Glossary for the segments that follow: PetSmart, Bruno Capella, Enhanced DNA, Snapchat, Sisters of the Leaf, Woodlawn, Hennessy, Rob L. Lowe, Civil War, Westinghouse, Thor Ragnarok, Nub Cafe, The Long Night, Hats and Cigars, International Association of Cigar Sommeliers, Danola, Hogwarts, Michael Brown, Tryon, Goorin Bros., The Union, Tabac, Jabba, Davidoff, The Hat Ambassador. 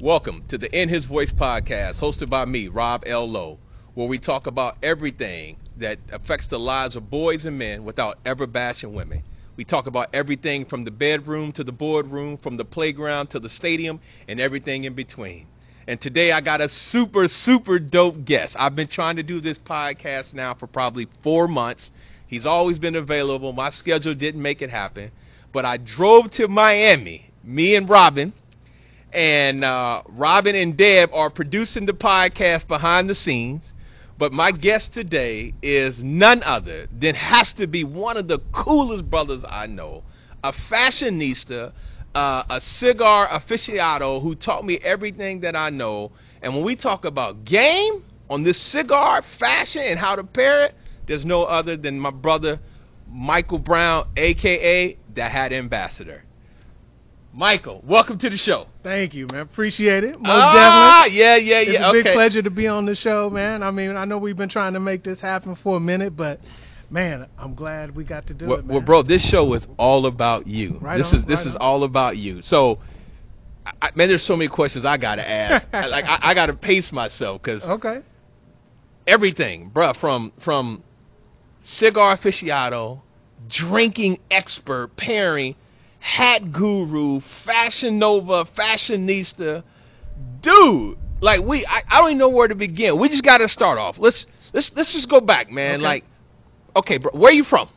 Welcome to the In His Voice podcast, hosted by me, Rob L. Lowe, where we talk about everything that affects the lives of boys and men without ever bashing women. We talk about everything from the bedroom to the boardroom, from the playground to the stadium, and everything in between. And today I got a super, super dope guest. I've been trying to do this podcast now for probably 4 months. He's always been available. My schedule didn't make it happen. But I drove to Miami, me and Robin. And Robin and Deb are producing the podcast behind the scenes. But my guest today is none other than has to be one of the coolest brothers I know, a fashionista, a cigar aficionado who taught me everything that I know. And when we talk about game on this cigar, fashion, and how to pair it, there's no other than my brother, Michael Brown, a.k.a. the Hat Ambassador. Michael, welcome to the show. Thank you, man. Appreciate it. Most definitely. Yeah. It's a big pleasure to be on the show, man. I mean, I know we've been trying to make this happen for a minute, but, man, I'm glad we got to do it, man. Well, bro, this show is all about you. This is all about you. So, man, there's so many questions I got to ask. I got to pace myself because everything, bro, from cigar aficionado, drinking expert, pairing, hat guru, fashion nova, fashionista, dude. Like I don't even know where to begin. We just got to start off. Let's just go back, man. Okay. Like, okay, bro, where you from?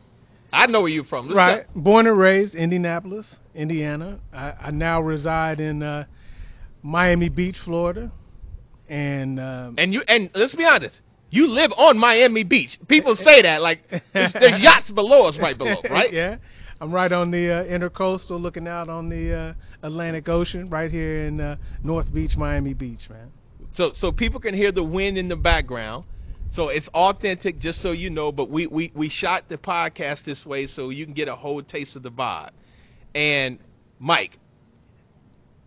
I know where you from. Let's go. Born and raised Indianapolis, Indiana. I now reside in Miami Beach, Florida, and let's be honest. You live on Miami Beach. People say that like there's yachts below us, right below, right? Yeah. I'm right on the intercoastal, looking out on the Atlantic Ocean, right here in North Beach, Miami Beach, man. So people can hear the wind in the background. So it's authentic, just so you know. But we shot the podcast this way so you can get a whole taste of the vibe. And Mike,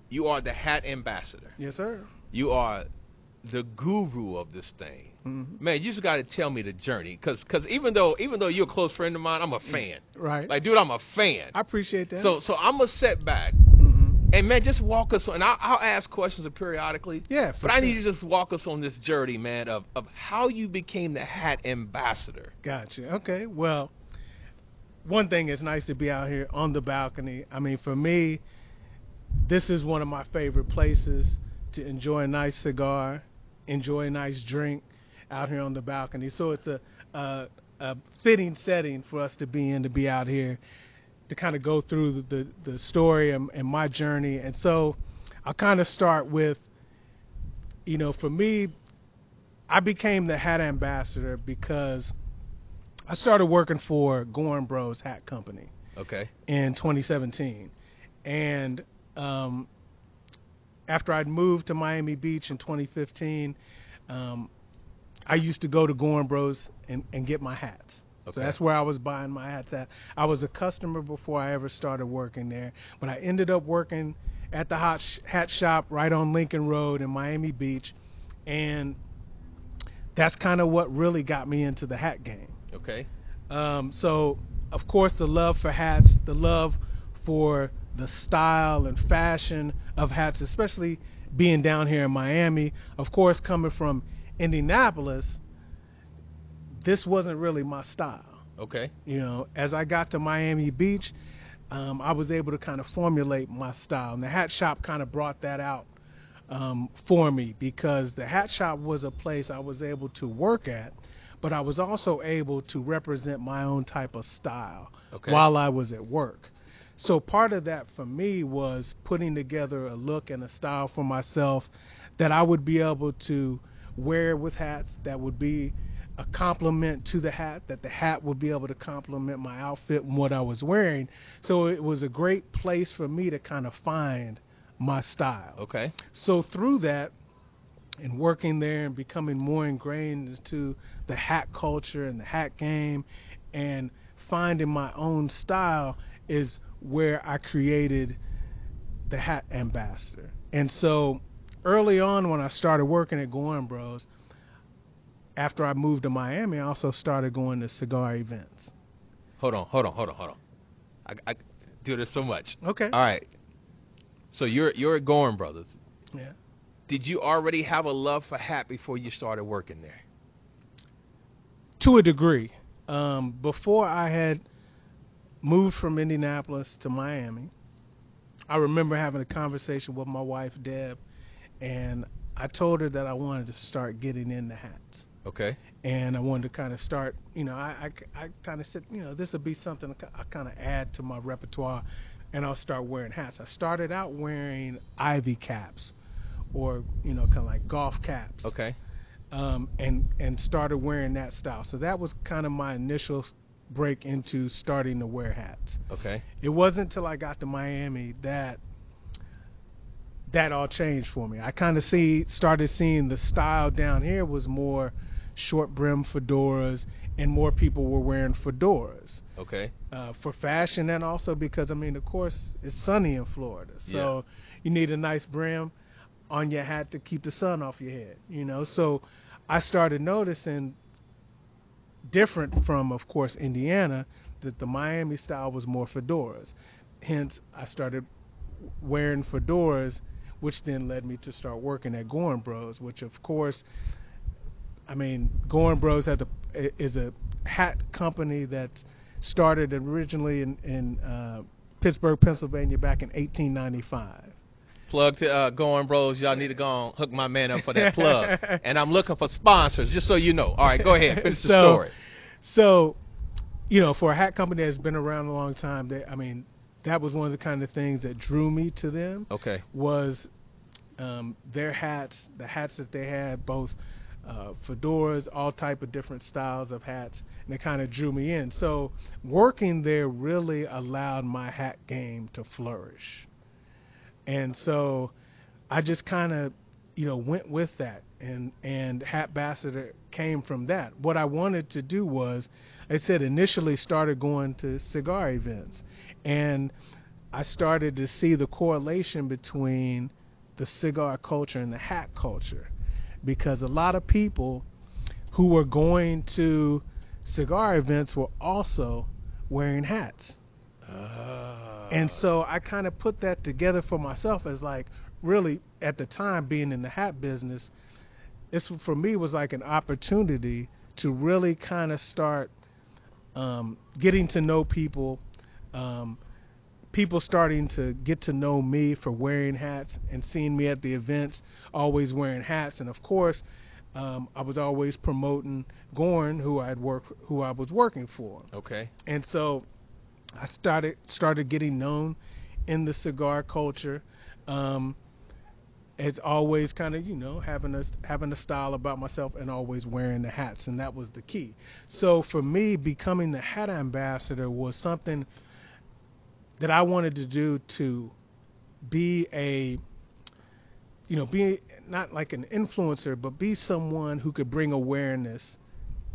you are the Hat Ambassador. Yes, sir. You are the guru of this thing. Mm-hmm. Man, you just got to tell me the journey, cause even though you're a close friend of mine, I'm a fan. Right. Like, dude, I'm a fan. I appreciate that. So I'm gonna sit back, and man, just walk us on. And I'll ask questions periodically. Yeah. But I need you to just walk us on this journey, man, of how you became the Hat Ambassador. Gotcha. Okay. Well, one thing is nice to be out here on the balcony. I mean, for me, this is one of my favorite places to enjoy a nice cigar, enjoy a nice drink. Out here on the balcony, so it's a fitting setting for us to be in, to be out here, to kind of go through the story and my journey. And so I'll kind of start with, you know, for me, I became the Hat Ambassador because I started working for Goorin Bros. Hat Company in 2017, and after I'd moved to Miami Beach in 2015, I used to go to Goorin Bros. and get my hats. Okay. So that's where I was buying my hats at. I was a customer before I ever started working there, but I ended up working at the hat shop right on Lincoln Road in Miami Beach, and that's kind of what really got me into the hat game. Okay. So, of course, the love for hats, the love for the style and fashion of hats, especially being down here in Miami, of course, coming from Indianapolis, this wasn't really my style. Okay. You know, as I got to Miami Beach, I was able to kind of formulate my style, and the hat shop kind of brought that out for me, because the hat shop was a place I was able to work at, but I was also able to represent my own type of style while I was at work. So part of that for me was putting together a look and a style for myself that I would be able to wear with hats, that would be a compliment to the hat, that the hat would be able to compliment my outfit and what I was wearing. So it was a great place for me to kind of find my style. Okay. So through that and working there and becoming more ingrained into the hat culture and the hat game and finding my own style is where I created the Hat Ambassador. And so early on when I started working at Goorin Bros., after I moved to Miami, I also started going to cigar events. Hold on. I do this so much. Okay. All right. So you're at Goorin Brothers. Yeah. Did you already have a love for hat before you started working there? To a degree. Before I had moved from Indianapolis to Miami, I remember having a conversation with my wife, Deb, and I told her that I wanted to start getting into hats. Okay. And I wanted to kind of start, you know, I kind of said, you know, this would be something I kind of add to my repertoire, and I'll start wearing hats. I started out wearing ivy caps or, you know, kind of like golf caps. Okay. And started wearing that style. So that was kind of my initial break into starting to wear hats. Okay. It wasn't until I got to Miami that that all changed for me. I kind of started seeing the style down here was more short brim fedoras, and more people were wearing fedoras. Okay. For fashion, and also because, I mean, of course, it's sunny in Florida. So you need a nice brim on your hat to keep the sun off your head, you know. So I started noticing, different from, of course, Indiana, that the Miami style was more fedoras. Hence, I started wearing fedoras, which then led me to start working at Goorin Bros., which, of course, I mean, Goorin Bros. Is a hat company that started originally in Pittsburgh, Pennsylvania, back in 1895. Plug to Goorin Bros. Y'all need to go on, hook my man up for that plug. And I'm looking for sponsors, just so you know. All right, go ahead. Finish the story. So, you know, for a hat company that's been around a long time, that was one of the kind of things that drew me to them. Okay. Was their hats, the hats that they had, both fedoras, all type of different styles of hats, and it kind of drew me in. So working there really allowed my hat game to flourish. And so I just kind of, you know, went with that, and Hatbassador came from that. What I wanted to do was, I said, initially started going to cigar events, and I started to see the correlation between the cigar culture and the hat culture, because a lot of people who were going to cigar events were also wearing hats. And so I kind of put that together for myself as, like, really at the time being in the hat business, this for me was like an opportunity to really kind of start getting to know people, people starting to get to know me for wearing hats and seeing me at the events, always wearing hats. And of course, I was always promoting Goorin, who I was working for. Okay. And so I started getting known in the cigar culture. It's always kind of, you know, having a style about myself and always wearing the hats, and that was the key. So for me, becoming the hat ambassador was something that I wanted to do to be be not like an influencer, but be someone who could bring awareness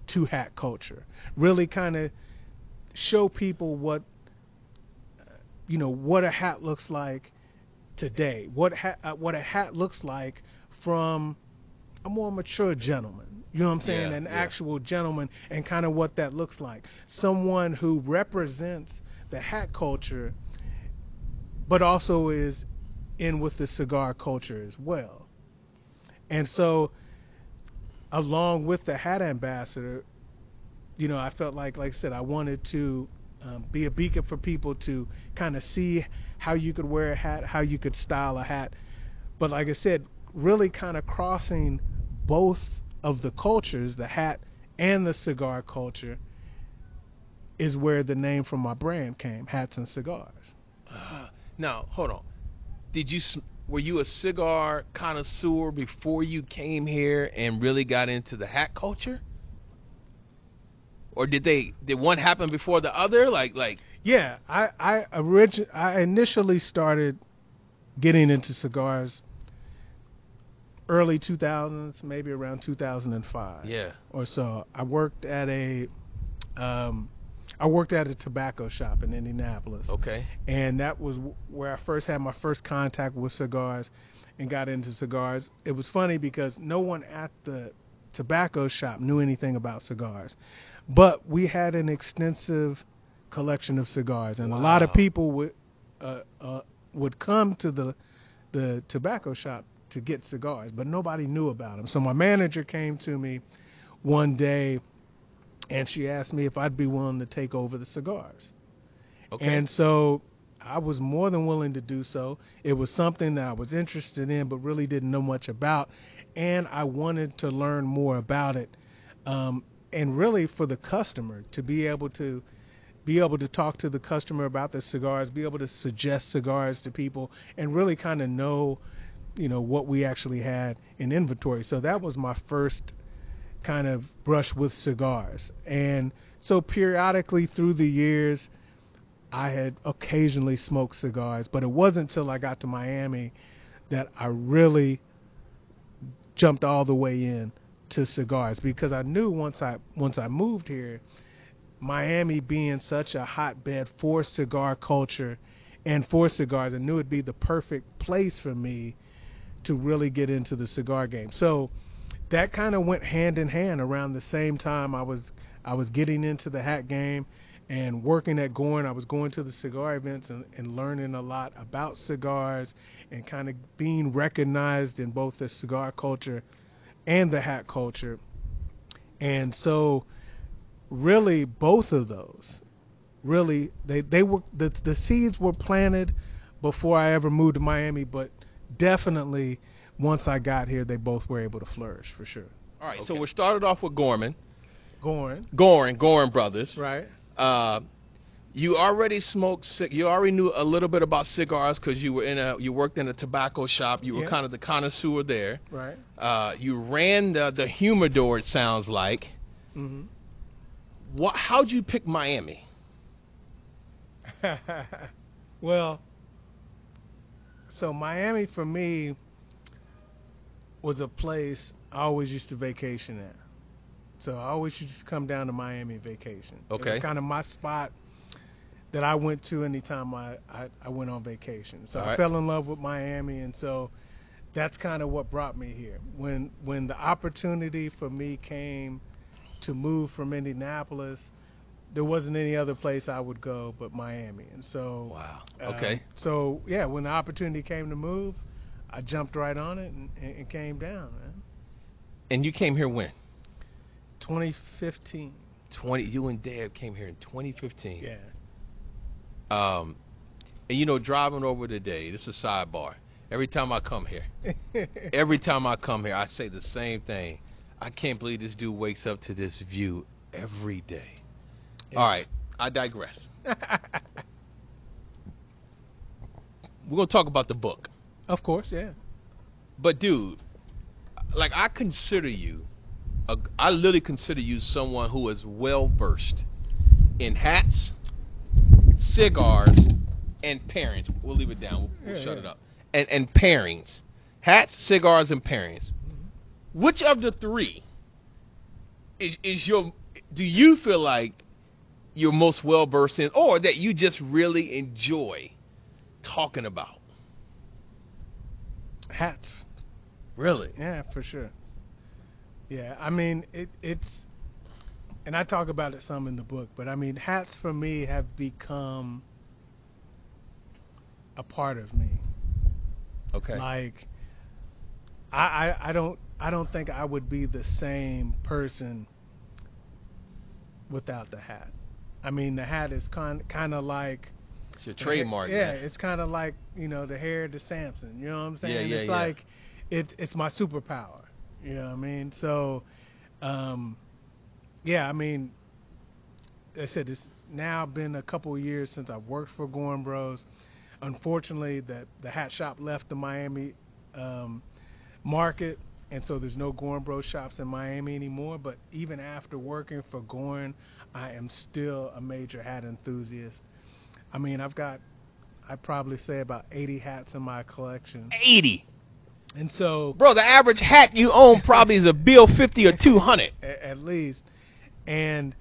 to hat culture. Really kind of show people what a hat looks like today, what a hat looks like from a more mature gentleman, you know what I'm saying, actual gentleman, and kind of what that looks like. Someone who represents the hat culture, but also is in with the cigar culture as well. And so, along with the hat ambassador, you know, I felt like I said, I wanted to be a beacon for people to kind of see how you could wear a hat, how you could style a hat. But like I said, really kind of crossing both of the cultures, the hat and the cigar culture, is where the name from my brand came, Hats and Cigars. Now, hold on. Were you a cigar connoisseur before you came here and really got into the hat culture? Or did one happen before the other? I initially started getting into cigars early 2000s, maybe around 2005. Yeah. Or so. I worked at a tobacco shop in Indianapolis. Okay. And that was where I first had my first contact with cigars and got into cigars. It was funny because no one at the tobacco shop knew anything about cigars. But we had an extensive collection of cigars, and a lot of people would come to the tobacco shop to get cigars, but nobody knew about them. So my manager came to me one day and she asked me if I'd be willing to take over the cigars. Okay. And so I was more than willing to do so. It was something that I was interested in, but really didn't know much about. And I wanted to learn more about it. And really for the customer to be able to talk to the customer about the cigars, be able to suggest cigars to people and really kind of know, you know, what we actually had in inventory. So that was my first kind of brush with cigars. And so periodically through the years, I had occasionally smoked cigars, but it wasn't until I got to Miami that I really jumped all the way in to cigars, because I knew once I moved here, Miami being such a hotbed for cigar culture and for cigars, I knew it'd be the perfect place for me to really get into the cigar game. So that kind of went hand in hand around the same time I was getting into the hat game and working at Goorin. I was going to the cigar events and learning a lot about cigars and kind of being recognized in both the cigar culture and the hat culture. And so really both of those, really they were the seeds were planted before I ever moved to Miami, but definitely once I got here they both were able to flourish for sure. All right, okay. So we started off with Goorin Brothers. Right. You already knew a little bit about cigars because you worked in a tobacco shop. You were kind of the connoisseur there. Right. You ran the humidor, it sounds like. Mm-hmm. How'd you pick Miami? Well, so Miami for me was a place I always used to vacation at. So I always used to come down to Miami vacation. Okay. It was kind of my spot that I went to anytime I went on vacation. So I fell in love with Miami, and so that's kind of what brought me here. When the opportunity for me came to move from Indianapolis, there wasn't any other place I would go but Miami. And so wow. Okay. So yeah, when the opportunity came to move, I jumped right on it and came down, man. And you came here when? 2015. You and Deb came here in 2015. Yeah. And you know, driving over today, this is a sidebar. Every time I come here, I say the same thing. I can't believe this dude wakes up to this view every day. Yeah. All right, I digress. We're going to talk about the book. Of course, yeah. But dude, like I consider you, I literally consider you someone who is well-versed in hats, cigars, and pairings. We'll leave it down. We'll shut it up. And pairings. Hats, cigars, and pairings. Mm-hmm. Which of the three do you feel like you're most well versed in, or that you just really enjoy talking about? Hats. Really? Yeah, for sure. Yeah, I mean, it's... And I talk about it some in the book, but I mean, hats for me have become a part of me. Okay. Like, I don't think I would be the same person without the hat. I mean, the hat is kind of like... It's your trademark. Yeah, man. It's kind of like, you know, the hair to Samson. You know what I'm saying? Yeah, it's like, it's my superpower. You know what I mean? So, yeah, I mean, I said it's now been a couple of years since I've worked for Goorin Bros. Unfortunately, the hat shop left the Miami market, and so there's no Goorin Bros. Shops in Miami anymore. But even after working for Goorin, I am still a major hat enthusiast. I mean, I'd probably say about 80 hats in my collection. 80? And so... Bro, the average hat you own probably is a bill 50 or 200. At least. And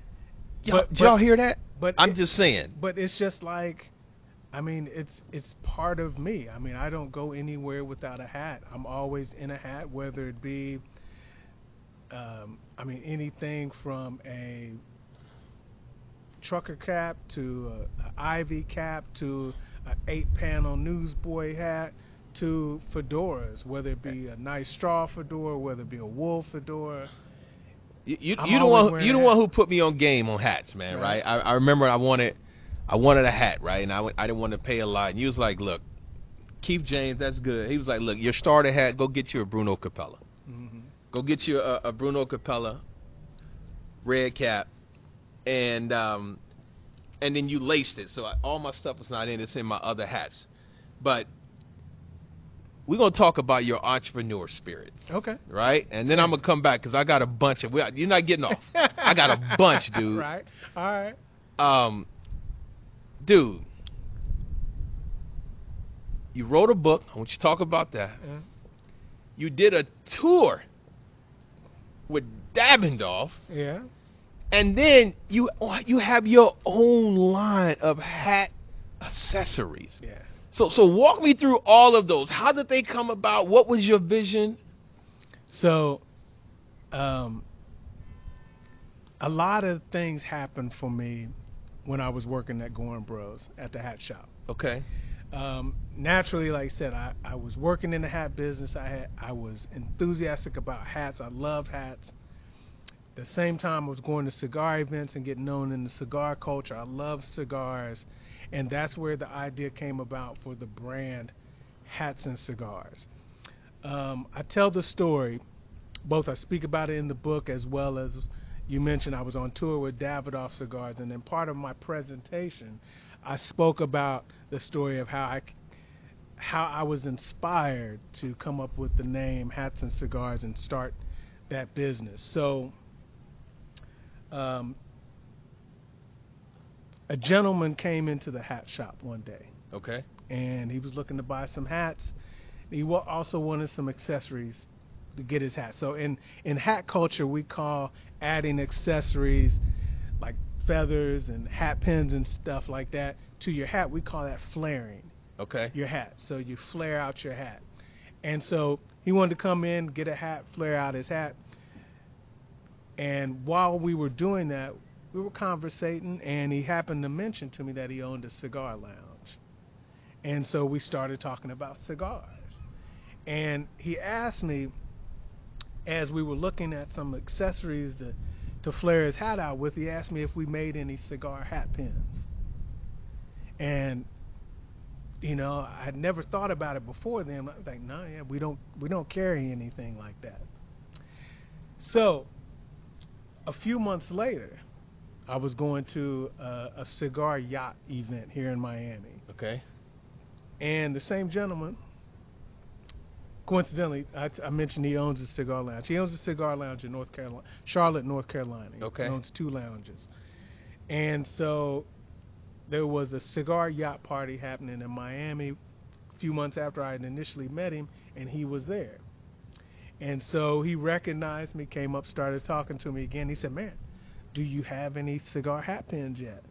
did y'all hear that? But I'm just saying. But it's just like, I mean, it's part of me. I mean, I don't go anywhere without a hat. I'm always in a hat, whether it be, I mean, anything from a trucker cap to an ivy cap to an 8-panel newsboy hat to fedoras, whether it be a nice straw fedora, whether it be a wool fedora. You the one who put me on game on hats, man. Right? I remember I wanted a hat, right? And I didn't want to pay a lot. And you was like, look, Keith James, that's good. He was like, look, your starter hat, go get you a Bruno Capella. Mm-hmm. Go get you a Bruno Capella red cap, and then you laced it. So all my stuff was not in. It's in my other hats, but. We're going to talk about your entrepreneur spirit. Okay. Right? And then I'm going to come back because I got a bunch of... You're not getting off. I got a bunch, dude. Right. All right. Dude, you wrote a book. I want you to talk about that. Yeah. You did a tour with Davidoff. Yeah. And then you have your own line of hat accessories. Yeah. So walk me through all of those. How did they come about? What was your vision? So, a lot of things happened for me when I was working at Goorin Bros. At the hat shop. Okay. Naturally, like I said, I was working in the hat business. I was enthusiastic about hats. I loved hats. At the same time, I was going to cigar events and getting known in the cigar culture. I loved cigars. And that's where the idea came about for the brand Hats and Cigars. I tell the story, both I speak about it in the book as well as you mentioned I was on tour with Davidoff Cigars, and then part of my presentation I spoke about the story of how I was inspired to come up with the name Hats and Cigars and start that business. So a gentleman came into the hat shop one day. Okay. And he was looking to buy some hats. He also wanted some accessories to get his hat. So in hat culture, we call adding accessories like feathers and hat pins and stuff like that to your hat. We call that flaring. Okay. Your hat. So you flare out your hat. And so he wanted to come in, get a hat, flare out his hat. And while we were doing that, we were conversating, and he happened to mention to me that he owned a cigar lounge. And so we started talking about cigars. And he asked me, as we were looking at some accessories to flare his hat out with, he asked me if we made any cigar hat pins. And, you know, I'd never thought about it before then. I was like, no, yeah, we don't carry anything like that. So a few months later, I was going to a cigar yacht event here in Miami. Okay. And the same gentleman, coincidentally, I mentioned he owns a cigar lounge. He owns a cigar lounge in North Carolina, Charlotte, North Carolina. Okay. He owns two lounges. And so there was a cigar yacht party happening in Miami a few months after I had initially met him, and he was there. And so he recognized me, came up, started talking to me again. He said, man, do you have any cigar hat pins yet?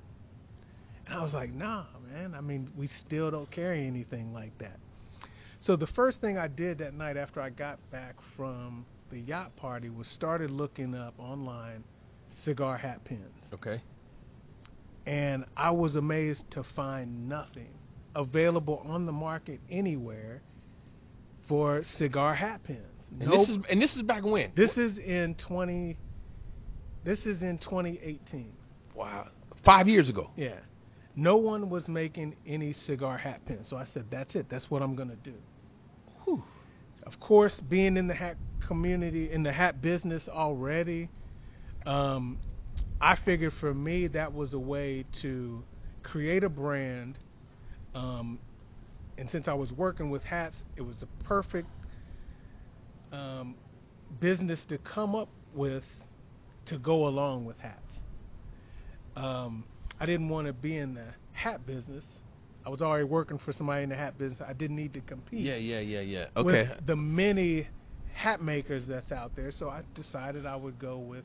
And I was like, nah, man. I mean, we still don't carry anything like that. So the first thing I did that night after I got back from the yacht party was started looking up online cigar hat pins. Okay. And I was amazed to find nothing available on the market anywhere for cigar hat pins. And, nope. This is back when? This is in 2018. Wow. 5 years ago. Yeah. No one was making any cigar hat pins. So I said, that's it. That's what I'm going to do. Whew. Of course, being in the hat community, in the hat business already, I figured for me that was a way to create a brand. And since I was working with hats, it was the perfect business to come up with to go along with hats. I didn't want to be in the hat business. I was already working for somebody in the hat business. I didn't need to compete. Yeah. Okay. With the many hat makers that's out there, so I decided I would go with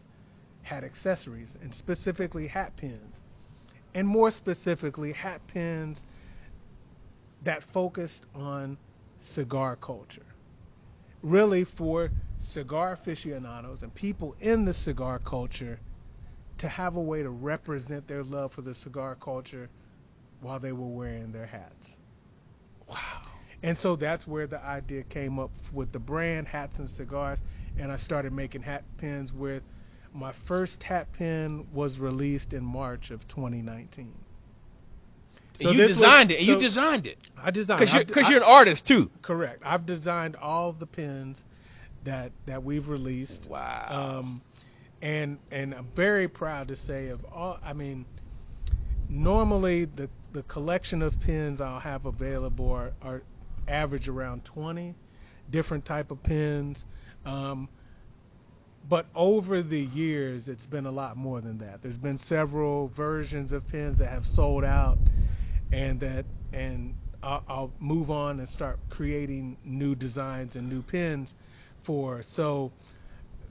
hat accessories and specifically hat pins, and more specifically hat pins that focused on cigar culture. Really for cigar aficionados and people in the cigar culture to have a way to represent their love for the cigar culture while they were wearing their hats. Wow. And so that's where the idea came up with the brand Hats and Cigars, and I started making hat pins with. My first hat pin was released in March of 2019. So you designed it. You designed it. I designed it. Because you're an artist, too. Correct. I've designed all the pins that we've released. Wow. And I'm very proud to say of all, I mean, normally the collection of pins I'll have available are average around 20 different type of pins. But over the years, it's been a lot more than that. There's been several versions of pins that have sold out, and I'll move on and start creating new designs and new pins for. So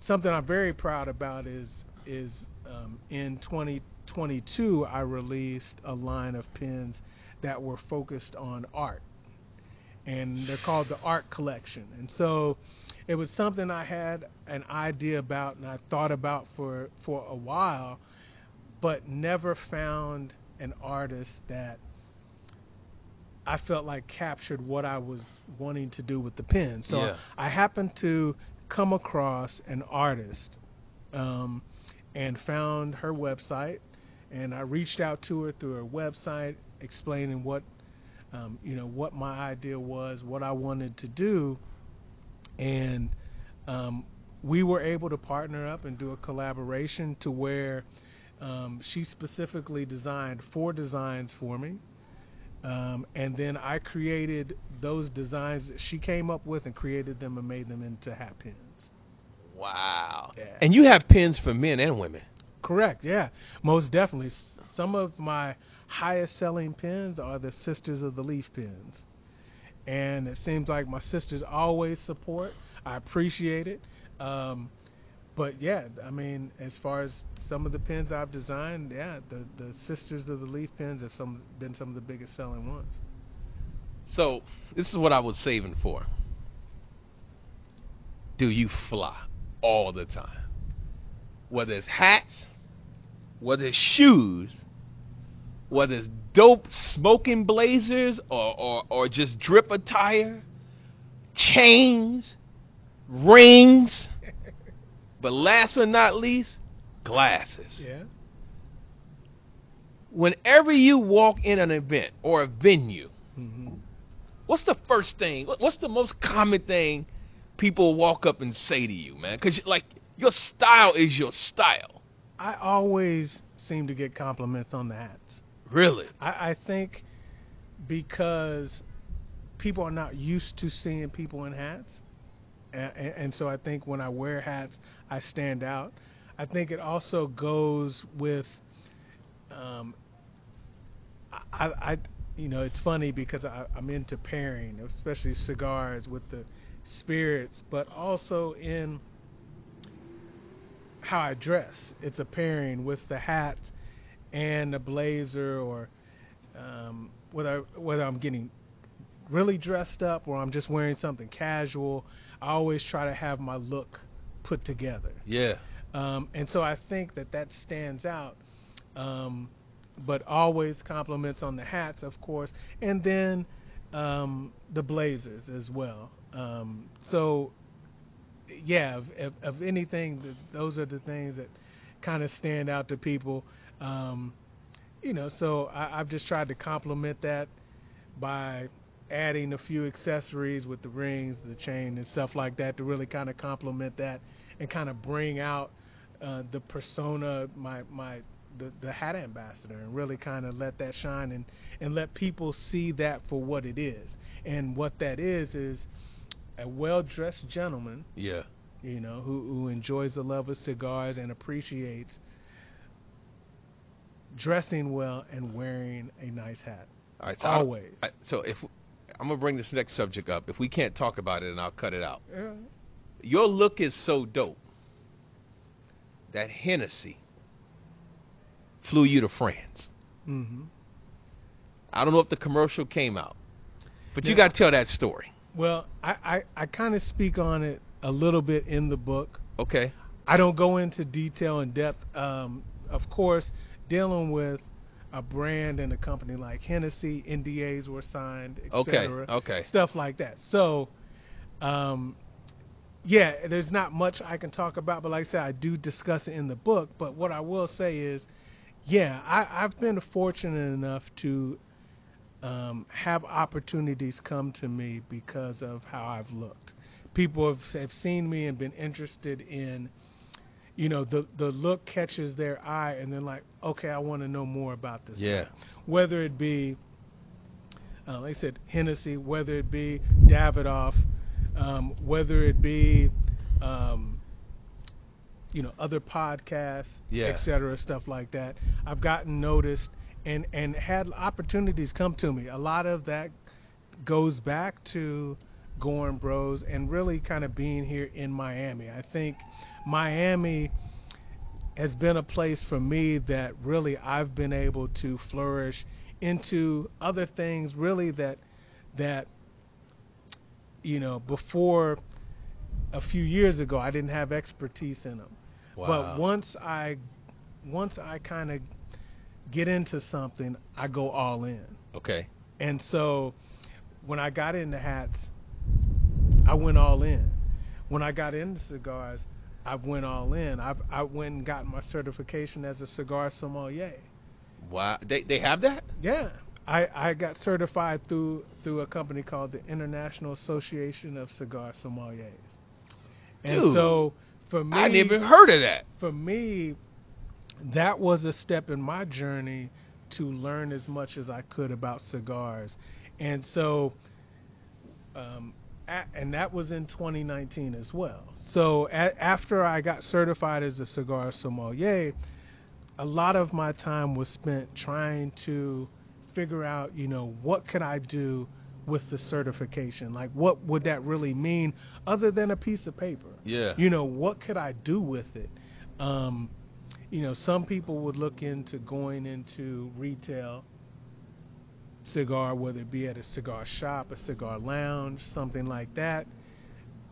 something I'm very proud about is in 2022, I released a line of pins that were focused on art, and they're called the Art Collection. And so it was something I had an idea about and I thought about for a while, but never found an artist that I felt like captured what I was wanting to do with the pen. So yeah. I happened to come across an artist and found her website, and I reached out to her through her website explaining what my idea was, what I wanted to do. And we were able to partner up and do a collaboration to where she specifically designed 4 designs for me. And then I created those designs that she came up with and created them and made them into hat pins. Wow. Yeah. And you have pins for men and women. Correct. Yeah, most definitely. Some of my highest selling pins are the Sisters of the Leaf pins. And it seems like my sisters always support. I appreciate it. But yeah, I mean, as far as some of the pins I've designed, yeah, the Sisters of the Leaf pins have been some of the biggest selling ones. So this is what I was saving for. Do you fly all the time? Whether it's hats, whether it's shoes, whether it's dope smoking blazers or just drip attire, chains, rings, but last but not least, glasses. Yeah. Whenever you walk in an event or a venue, mm-hmm. What's the first thing? What's the most common thing people walk up and say to you, man? Because like your style is your style. I always seem to get compliments on the hats. Really? I think because people are not used to seeing people in hats. And so I think when I wear hats, I stand out. I think it also goes with, it's funny because I'm into pairing, especially cigars with the spirits, but also in how I dress. It's a pairing with the hats and a blazer, or whether I'm getting really dressed up or I'm just wearing something casual, I always try to have my look put together. Yeah. And so I think that stands out, but always compliments on the hats, of course, and then the blazers as well. So, yeah, of anything, those are the things that kind of stand out to people. So I've just tried to complement that by adding a few accessories with the rings, the chain, and stuff like that to really kind of complement that and kind of bring out the persona, the hat ambassador, and really kind of let that shine and let people see that for what it is. And what that is a well-dressed gentleman, yeah, who enjoys the love of cigars and appreciates dressing well and wearing a nice hat. All right, so always. So if I'm gonna bring this next subject up, if we can't talk about it, and I'll cut it out. Yeah. Your look is so dope that Hennessy flew you to France. Mm-hmm. I don't know if the commercial came out, but now, you gotta tell that story. Well, I kind of speak on it a little bit in the book. Okay. I don't go into detail and depth. Of course, dealing with a brand and a company like Hennessy, NDAs were signed, etc. Okay. Stuff like that. So, yeah, there's not much I can talk about, but like I said, I do discuss it in the book. But what I will say is, yeah, I've been fortunate enough to have opportunities come to me because of how I've looked. People have seen me and been interested in, you know, the look catches their eye, and then like, okay, I want to know more about this. Yeah. Guy. Whether it be, like I said, Hennessy, whether it be Davidoff, whether it be, you know, other podcasts, et cetera, stuff like that. I've gotten noticed and had opportunities come to me. A lot of that goes back to Goorin Bros. And really kind of being here in Miami. I think Miami has been a place for me that really I've been able to flourish into other things really that you know, before a few years ago, I didn't have expertise in them. Wow. But once I kind of get into something, I go all in. Okay. And so when I got into hats, I went all in. When I got into cigars, I went all in. I went and got my certification as a cigar sommelier. Wow. They have that? Yeah. I got certified through a company called the International Association of Cigar Sommeliers. Dude, and so for me, I hadn't even heard of that. For me, that was a step in my journey to learn as much as I could about cigars. And so, and that was in 2019 as well. So after I got certified as a cigar sommelier, a lot of my time was spent trying to figure out, you know, what could I do with the certification? Like, what would that really mean other than a piece of paper? Yeah. You know, what could I do with it? You know, some people would look into going into retail cigar, whether it be at a cigar shop, a cigar lounge, something like that.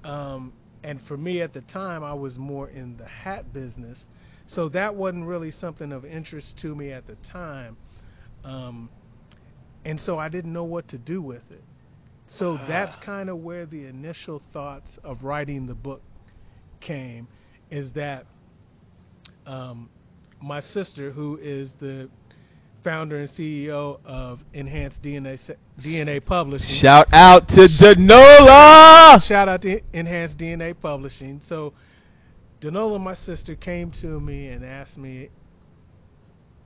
And for me at the time, I was more in the hat business. So that wasn't really something of interest to me at the time. And so I didn't know what to do with it. So that's kind of where the initial thoughts of writing the book came, is that my sister, who is the founder and CEO of Enhanced DNA Publishing. Shout out to Danola! Shout out to Enhanced DNA Publishing. So Danola, my sister, came to me and asked me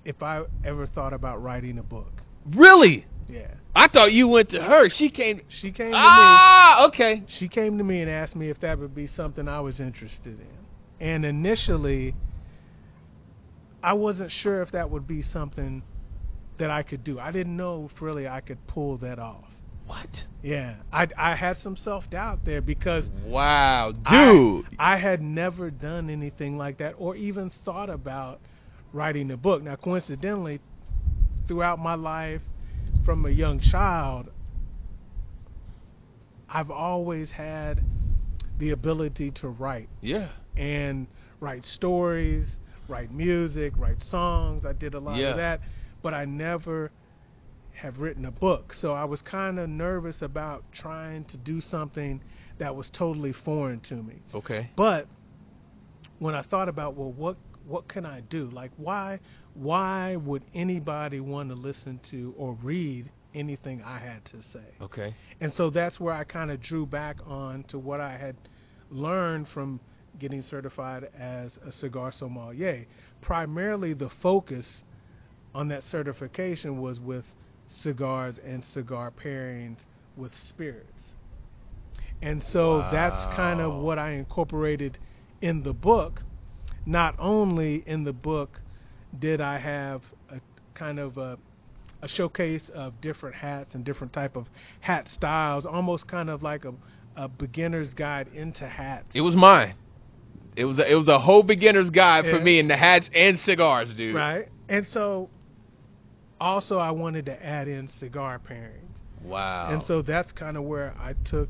if I ever thought about writing a book. Really? Yeah. I thought you went to her. She came to me. Ah, okay. She came to me and asked me if that would be something I was interested in. And initially, I wasn't sure if that would be something that I could do. I didn't know if really I could pull that off. What? Yeah. I had some self-doubt there because... Wow, dude. I had never done anything like that or even thought about writing a book. Now, coincidentally, throughout my life, from a young child, I've always had the ability to write. Yeah. And write stories, write music, write songs. I did a lot of that, but I never have written a book. So I was kind of nervous about trying to do something that was totally foreign to me. Okay. But when I thought about, well, what can I do? Like, why would anybody want to listen to or read anything I had to say? Okay. And so that's where I kind of drew back on to what I had learned from getting certified as a cigar sommelier. Primarily the focus on that certification was with cigars and cigar pairings with spirits. And so that's kind of what I incorporated in the book. Not only in the book did I have a kind of a showcase of different hats and different type of hat styles, almost kind of like a beginner's guide into hats. It was mine. It was a whole beginner's guide for me in the hats and cigars, dude. Right. And so also I wanted to add in cigar pairings. Wow. And so that's kind of where I took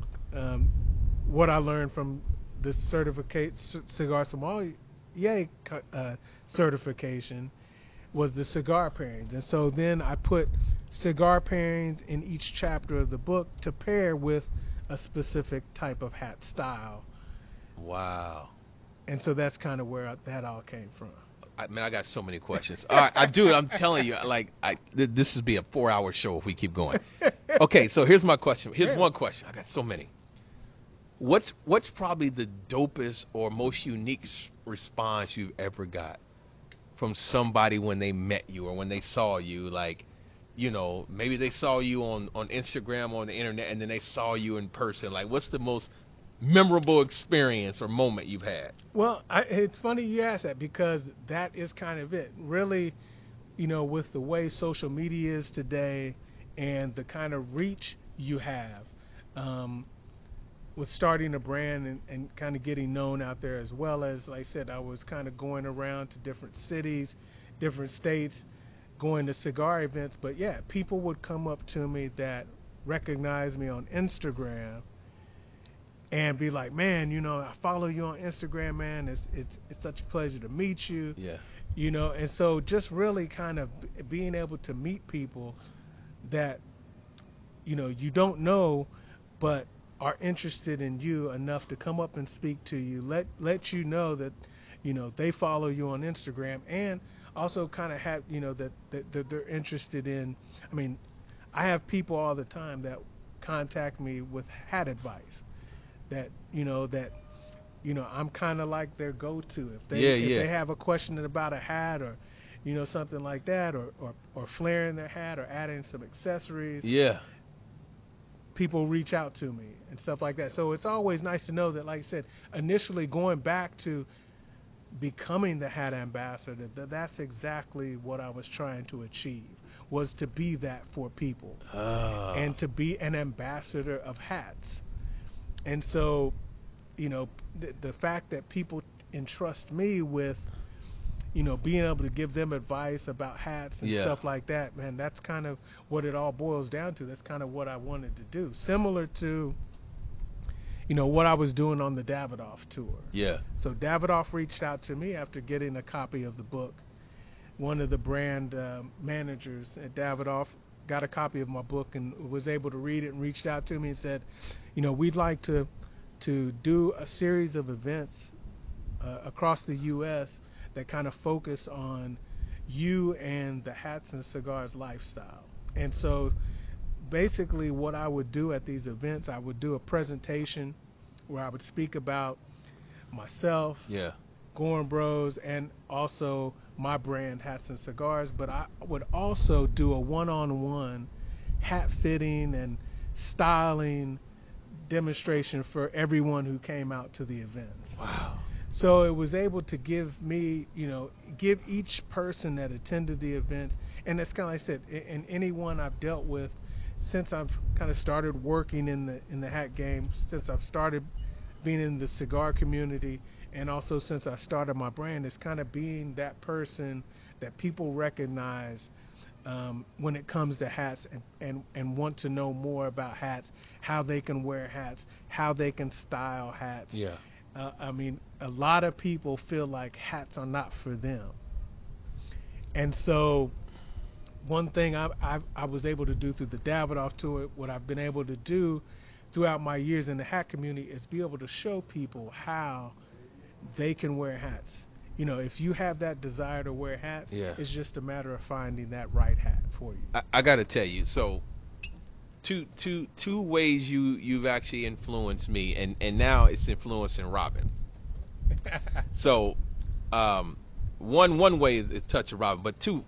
what I learned from the certificate cigar sommelier certification was the cigar pairings. And so then I put cigar pairings in each chapter of the book to pair with a specific type of hat style. Wow. And so that's kind of where that all came from. Man, I got so many questions. All right, I'm telling you, like, this would be a 4-hour show if we keep going. Okay, so here's my question. Here's one question. I got so many. What's probably the dopest or most unique response you've ever got from somebody when they met you or when they saw you? Like, you know, maybe they saw you on Instagram or on the internet, and then they saw you in person. Like, what's the most memorable experience or moment you've had? Well, it's funny you ask that, because that is kind of it. Really, you know, with the way social media is today and the kind of reach you have with starting a brand and kind of getting known out there, as well as, like I said, I was kind of going around to different cities, different states, going to cigar events. But yeah, people would come up to me that recognized me on Instagram and be like, man, you know, I follow you on Instagram, man. It's such a pleasure to meet you. Yeah. You know, and so just really kind of being able to meet people that, you know, you don't know, but are interested in you enough to come up and speak to you, let you know that, you know, they follow you on Instagram, and also kind of have, you know, that they're interested in. I mean, I have people all the time that contact me with hat advice. That I'm kind of like their go-to if they have a question about a hat, or, you know, something like that, or flaring their hat or adding some accessories. Yeah. People reach out to me and stuff like that. So it's always nice to know that, like I said, initially going back to becoming the hat ambassador, that's exactly what I was trying to achieve, was to be that for people and to be an ambassador of hats. And so, you know, the fact that people entrust me with, you know, being able to give them advice about hats and stuff like that, man, that's kind of what it all boils down to. That's kind of what I wanted to do. Similar to, you know, what I was doing on the Davidoff tour. Yeah. So Davidoff reached out to me after getting a copy of the book. One of the brand managers at Davidoff got a copy of my book and was able to read it, and reached out to me and said, you know, we'd like to do a series of events across the U.S. that kind of focus on you and the hats and cigars lifestyle. And so basically what I would do at these events, I would do a presentation where I would speak about myself, Goorin Bros., and also my brand, Hats and Cigars. But I would also do a one-on-one hat fitting and styling demonstration for everyone who came out to the events. Wow. So it was able to give me, you know, give each person that attended the events, and that's kind of like I said, and anyone I've dealt with since I've kind of started working in the hat game, since I've started being in the cigar community, and also since I started my brand, is kind of being that person that people recognize when it comes to hats, and want to know more about hats, how they can wear hats, how they can style hats. Yeah. I mean, a lot of people feel like hats are not for them. And so one thing I was able to do through the Davidoff tour, what I've been able to do throughout my years in the hat community, is be able to show people how they can wear hats. You know, if you have that desire to wear hats, it's just a matter of finding that right hat for you. I got to tell you, so two ways you've actually influenced me, and now it's influencing Robin. So, one way is to touch Robin, but two,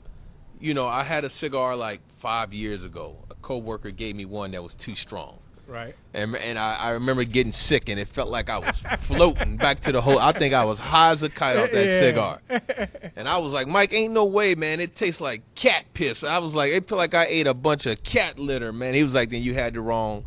you know, I had a cigar like 5 years ago. A coworker gave me one that was too strong. Right. And I remember getting sick, and it felt like I was floating back to the hole. I think I was high as a kite off that cigar. And I was like, Mike, ain't no way, man. It tastes like cat piss. I was like, it felt like I ate a bunch of cat litter, man. He was like, then you had the wrong.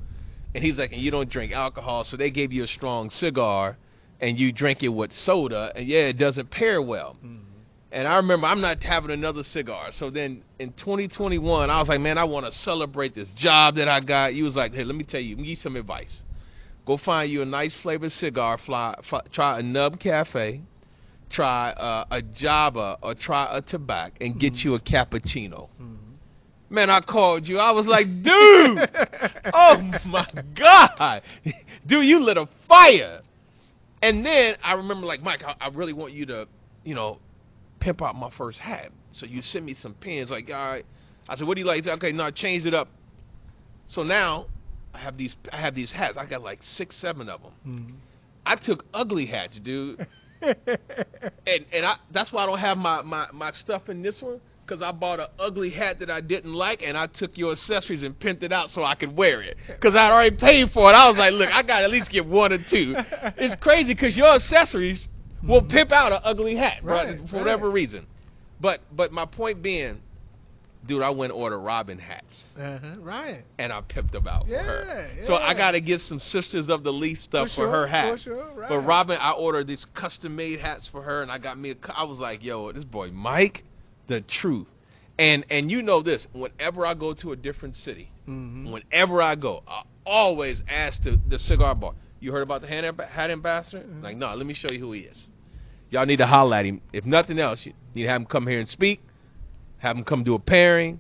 And he's like, and you don't drink alcohol, so they gave you a strong cigar, and you drink it with soda, and it doesn't pair well. Mm-hmm. And I remember, I'm not having another cigar. So then in 2021, I was like, man, I want to celebrate this job that I got. He was like, hey, let me give you some advice. Go find you a nice flavored cigar, try a Nub Cafe, try a Jabba or try a Tabac and get you a cappuccino. Man, I called you. I was like, dude, oh my God. Dude, you lit a fire. And then I remember, like, Mike, I really want you to, you know, pimp out my first hat. So you sent me some pins. Like, all right. I said, what do you like? He said, okay, no, I changed it up. So now I have these hats. I got like 6, 7 of them. I took ugly hats, dude. and that's why I don't have my stuff in this one, because I bought an ugly hat that I didn't like, and I took your accessories and pinned it out so I could wear it, because I had already paid for it. I was like, look, I got to at least get 1 or 2. It's crazy, because your accessories will pimp out an ugly hat, right, for whatever reason. But my point being, dude, I went and ordered Robin hats. Right. And I pimped them out for her. So I got to get some Sisters of the Leaf stuff for her hat. For sure, right. But Robin, I ordered these custom-made hats for her, and I got me I was like, yo, this boy Mike, the truth. And you know this, whenever I go to a different city, whenever I go, I always ask the cigar bar, you heard about the hat ambassador? Like, no, let me show you who he is. Y'all need to holler at him. If nothing else, you need to have him come here and speak. Have him come do a pairing,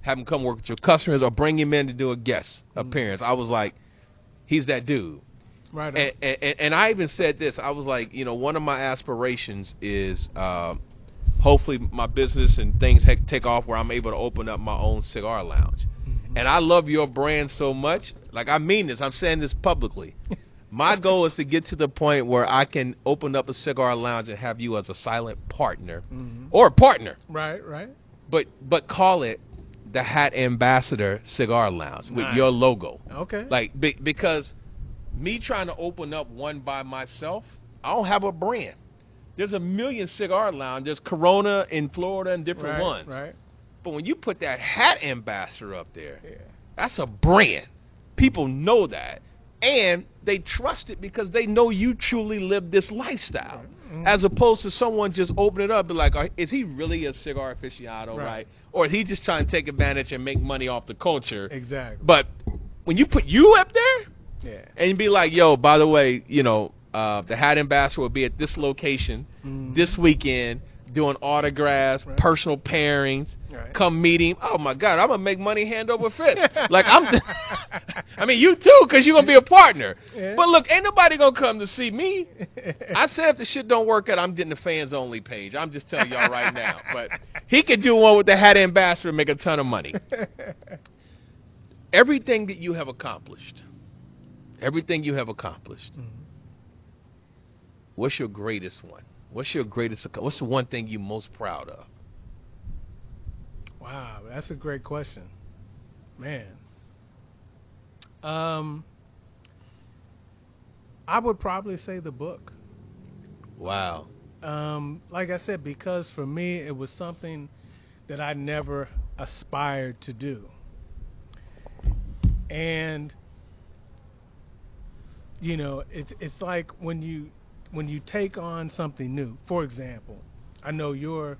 have him come work with your customers, or bring him in to do a guest appearance. I was like, he's that dude. Right. And I even said this. I was like, you know, one of my aspirations is hopefully my business and things take off where I'm able to open up my own cigar lounge. And I love your brand so much. Like, I mean this. I'm saying this publicly. My goal is to get to the point where I can open up a cigar lounge and have you as a silent partner or a partner. Right, right. But call it the Hat Ambassador Cigar Lounge with your logo. Okay. Like, because me trying to open up one by myself, I don't have a brand. There's a million cigar lounges, Corona in Florida and different ones. Right. But when you put that Hat Ambassador up there, that's a brand. People know that. And they trust it because they know you truly live this lifestyle. As opposed to someone just open it up and be like, is he really a cigar aficionado, right? Or is he just trying to take advantage and make money off the culture? Exactly. But when you put you up there, and you be like, yo, by the way, you know, the Hat Ambassador will be at this location this weekend doing autographs, personal pairings, come meet him. Oh, my God, I'm going to make money hand over fist. Like, I mean, you too, because you're going to be a partner. Yeah. But, look, ain't nobody going to come to see me. I said if the shit don't work out, I'm getting the fans-only page. I'm just telling y'all right now. But he could do one with the Hat Ambassador and make a ton of money. Everything that you have accomplished, what's your greatest one? What's the one thing you're most proud of? Wow, that's a great question, man. I would probably say the book. Wow. Like I said, because for me it was something that I never aspired to do, and you know, it's like when you take on something new. For example, I know you're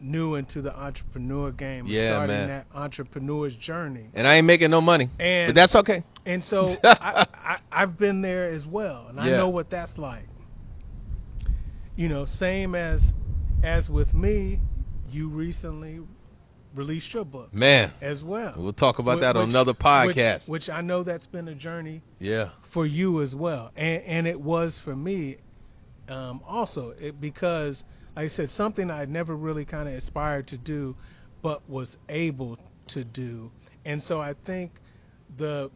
new into the entrepreneur game, starting that entrepreneur's journey. And I ain't making no money, but that's okay. And so I've been there as well, and I know what that's like. You know, same as with me, you recently released your book, man, as well. We'll talk about that on another podcast. Which I know that's been a journey, for you as well, and it was for me, also, because like I said, something I never really kind of aspired to do, but was able to do, and so I think the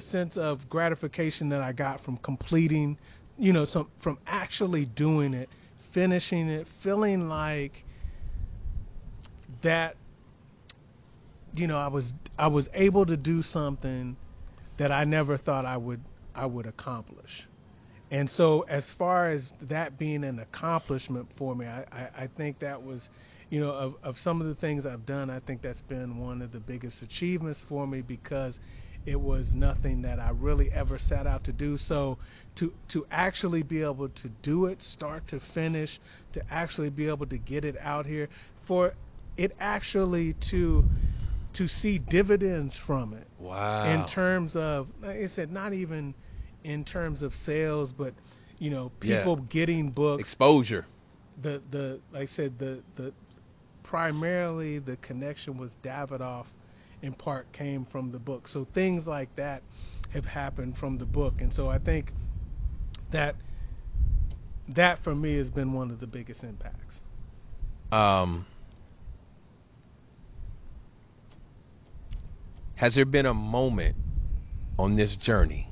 sense of gratification that I got from completing, you know, from actually doing it, finishing it, feeling like that, you know, I was able to do something that I never thought I would accomplish. And so as far as that being an accomplishment for me, I think that was, you know, of some of the things I've done, I think that's been one of the biggest achievements for me, because it was nothing that I really ever set out to do. So to actually be able to do it, start to finish, to actually be able to get it out here, for it actually to see dividends from it. Wow. In terms of, like I said, not even in terms of sales, but you know, people getting booked. Exposure. The like I said, the primarily the connection with Davidoff in part came from the book. So things like that have happened from the book. And so I think that for me has been one of the biggest impacts. Has there been a moment on this journey,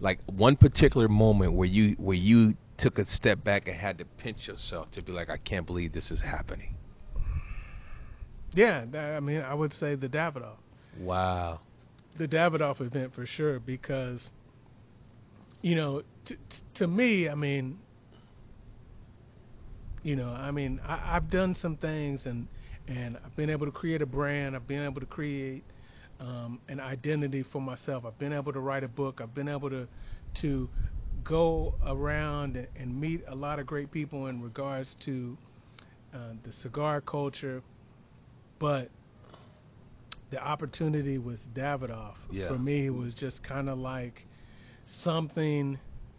like one particular moment where you took a step back and had to pinch yourself to be like, I can't believe this is happening? Yeah, I mean, I would say the Davidoff. Wow. The Davidoff event for sure, because, you know, to me, I mean, you know, I mean, I've done some things and I've been able to create a brand. I've been able to create an identity for myself. I've been able to write a book. I've been able to go around and meet a lot of great people in regards to the cigar culture. But the opportunity with Davidoff for me was just kind of like something.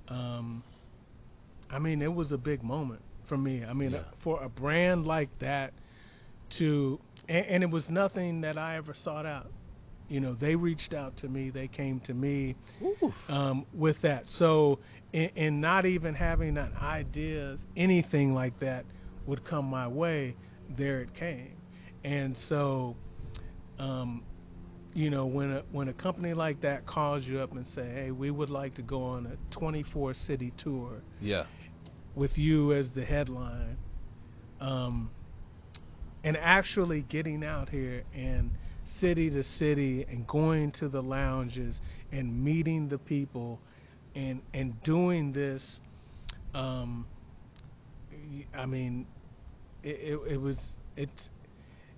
I mean, it was a big moment for me. I mean, for a brand like that to, and it was nothing that I ever sought out. You know, they reached out to me. They came to me with that. So, and not even having an idea, anything like that would come my way. There it came. And so, you know, when a company like that calls you up and say, hey, we would like to go on a 24-city tour with you as the headline, and actually getting out here and city to city and going to the lounges and meeting the people and doing this, I mean, it's,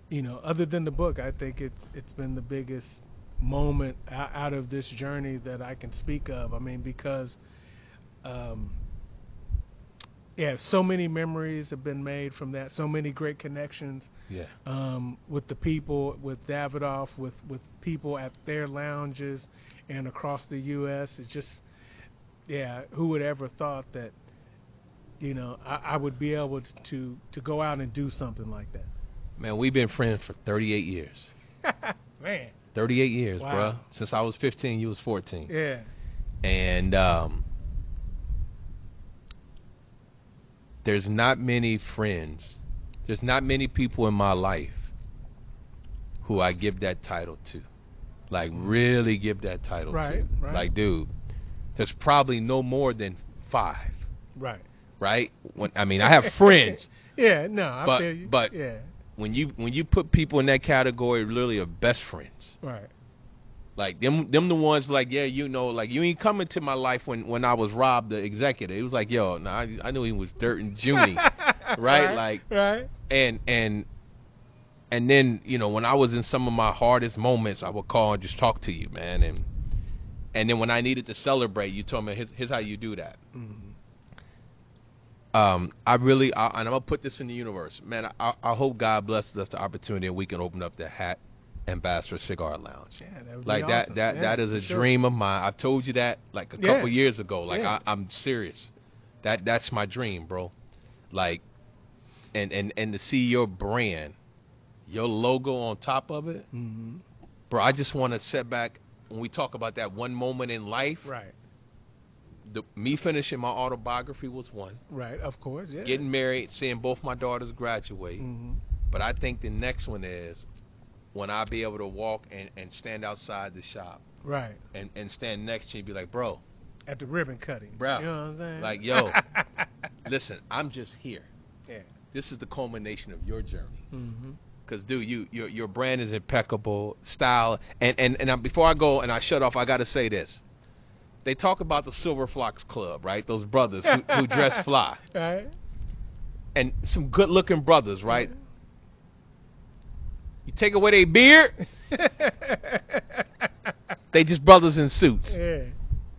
you know, other than the book, I think it's been the biggest moment out of this journey that I can speak of. I mean, because, so many memories have been made from that. So many great connections with the people, with Davidoff, with people at their lounges and across the U.S. It's just, who would ever thought that, you know, I would be able to go out and do something like that. Man, we've been friends for 38 years. Man. 38 years, wow. Bro. Since I was 15, you was 14. Yeah. And there's not many friends. There's not many people in my life who I give that title to. Like, really give that title to. Right. Like, dude, there's probably no more than 5. Right? I mean, I have friends. I feel you. But when you put people in that category, literally are best friends, right? Like them the ones like, you know, like you ain't coming to my life when I was Rob the executive. It was like, I knew he was dirt and Junie, right? Like, and then, you know, when I was in some of my hardest moments, I would call and just talk to you, man, and then when I needed to celebrate, you told me, here's how you do that. Mm-hmm. And I'm going to put this in the universe. Man, I hope God blesses us the opportunity and we can open up the Hat Ambassador Cigar Lounge. Yeah, that would be awesome. That is a dream of mine. I've told you that like a couple years ago. Like, I'm serious. That's my dream, bro. Like, and to see your brand, your logo on top of it. Mm-hmm. Bro, I just want to set back when we talk about that one moment in life. Right. Me finishing my autobiography was one. Right, of course, yeah. Getting married, seeing both my daughters graduate. Mm-hmm. But I think the next one is when I'll be able to walk and stand outside the shop. Right. And stand next to you and be like, bro. At the ribbon cutting. Bro. You know what I'm saying? Like, yo, listen, I'm just here. Yeah. This is the culmination of your journey. Mm-hmm. Because, dude, your brand is impeccable, style. And before I go and I shut off, I got to say this. They talk about the Silver Fox Club, right? Those brothers who dress fly. Right. And some good-looking brothers, right? You take away their beard, they just brothers in suits. Yeah.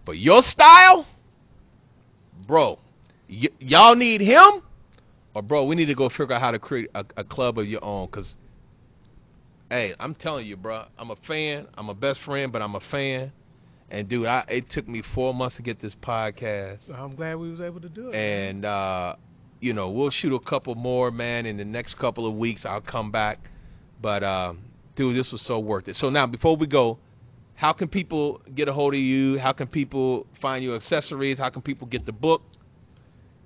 But your style, bro, y'all need him? Or, bro, we need to go figure out how to create a club of your own because, hey, I'm telling you, bro, I'm a fan. I'm a best friend, but I'm a fan. And, dude, it took me 4 months to get this podcast. I'm glad we was able to do it. And, you know, we'll shoot a couple more, man. In the next couple of weeks, I'll come back. But, dude, this was so worth it. So now, before we go, how can people get a hold of you? How can people find your accessories? How can people get the book?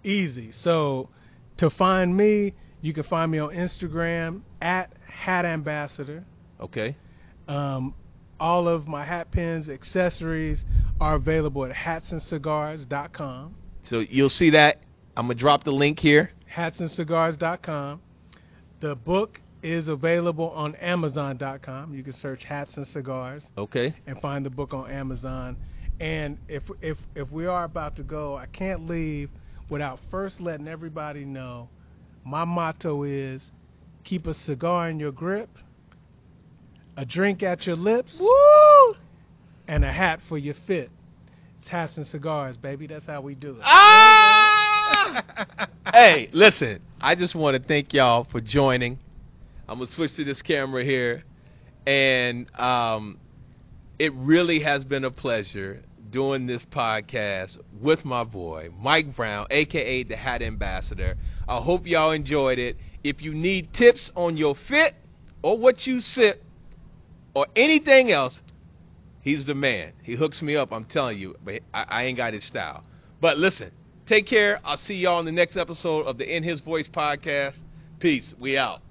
Easy. So to find me, you can find me on Instagram at Hat Ambassador. Okay. All of my hat pins, accessories are available at hatsandcigars.com. So you'll see that. I'm going to drop the link here. Hatsandcigars.com. The book is available on Amazon.com. You can search Hats and Cigars. Okay. And find the book on Amazon. And if we are about to go, I can't leave without first letting everybody know my motto is keep a cigar in your grip, a drink at your lips, woo! And a hat for your fit. It's Hats and Cigars, baby. That's how we do it. Ah! Hey, listen, I just want to thank y'all for joining. I'm going to switch to this camera here. And it really has been a pleasure doing this podcast with my boy, Mike Brown, a.k.a. the Hat Ambassador. I hope y'all enjoyed it. If you need tips on your fit or what you sip, or anything else, he's the man. He hooks me up, I'm telling you, but I ain't got his style. But listen, take care. I'll see y'all in the next episode of the In His Voice podcast. Peace. We out.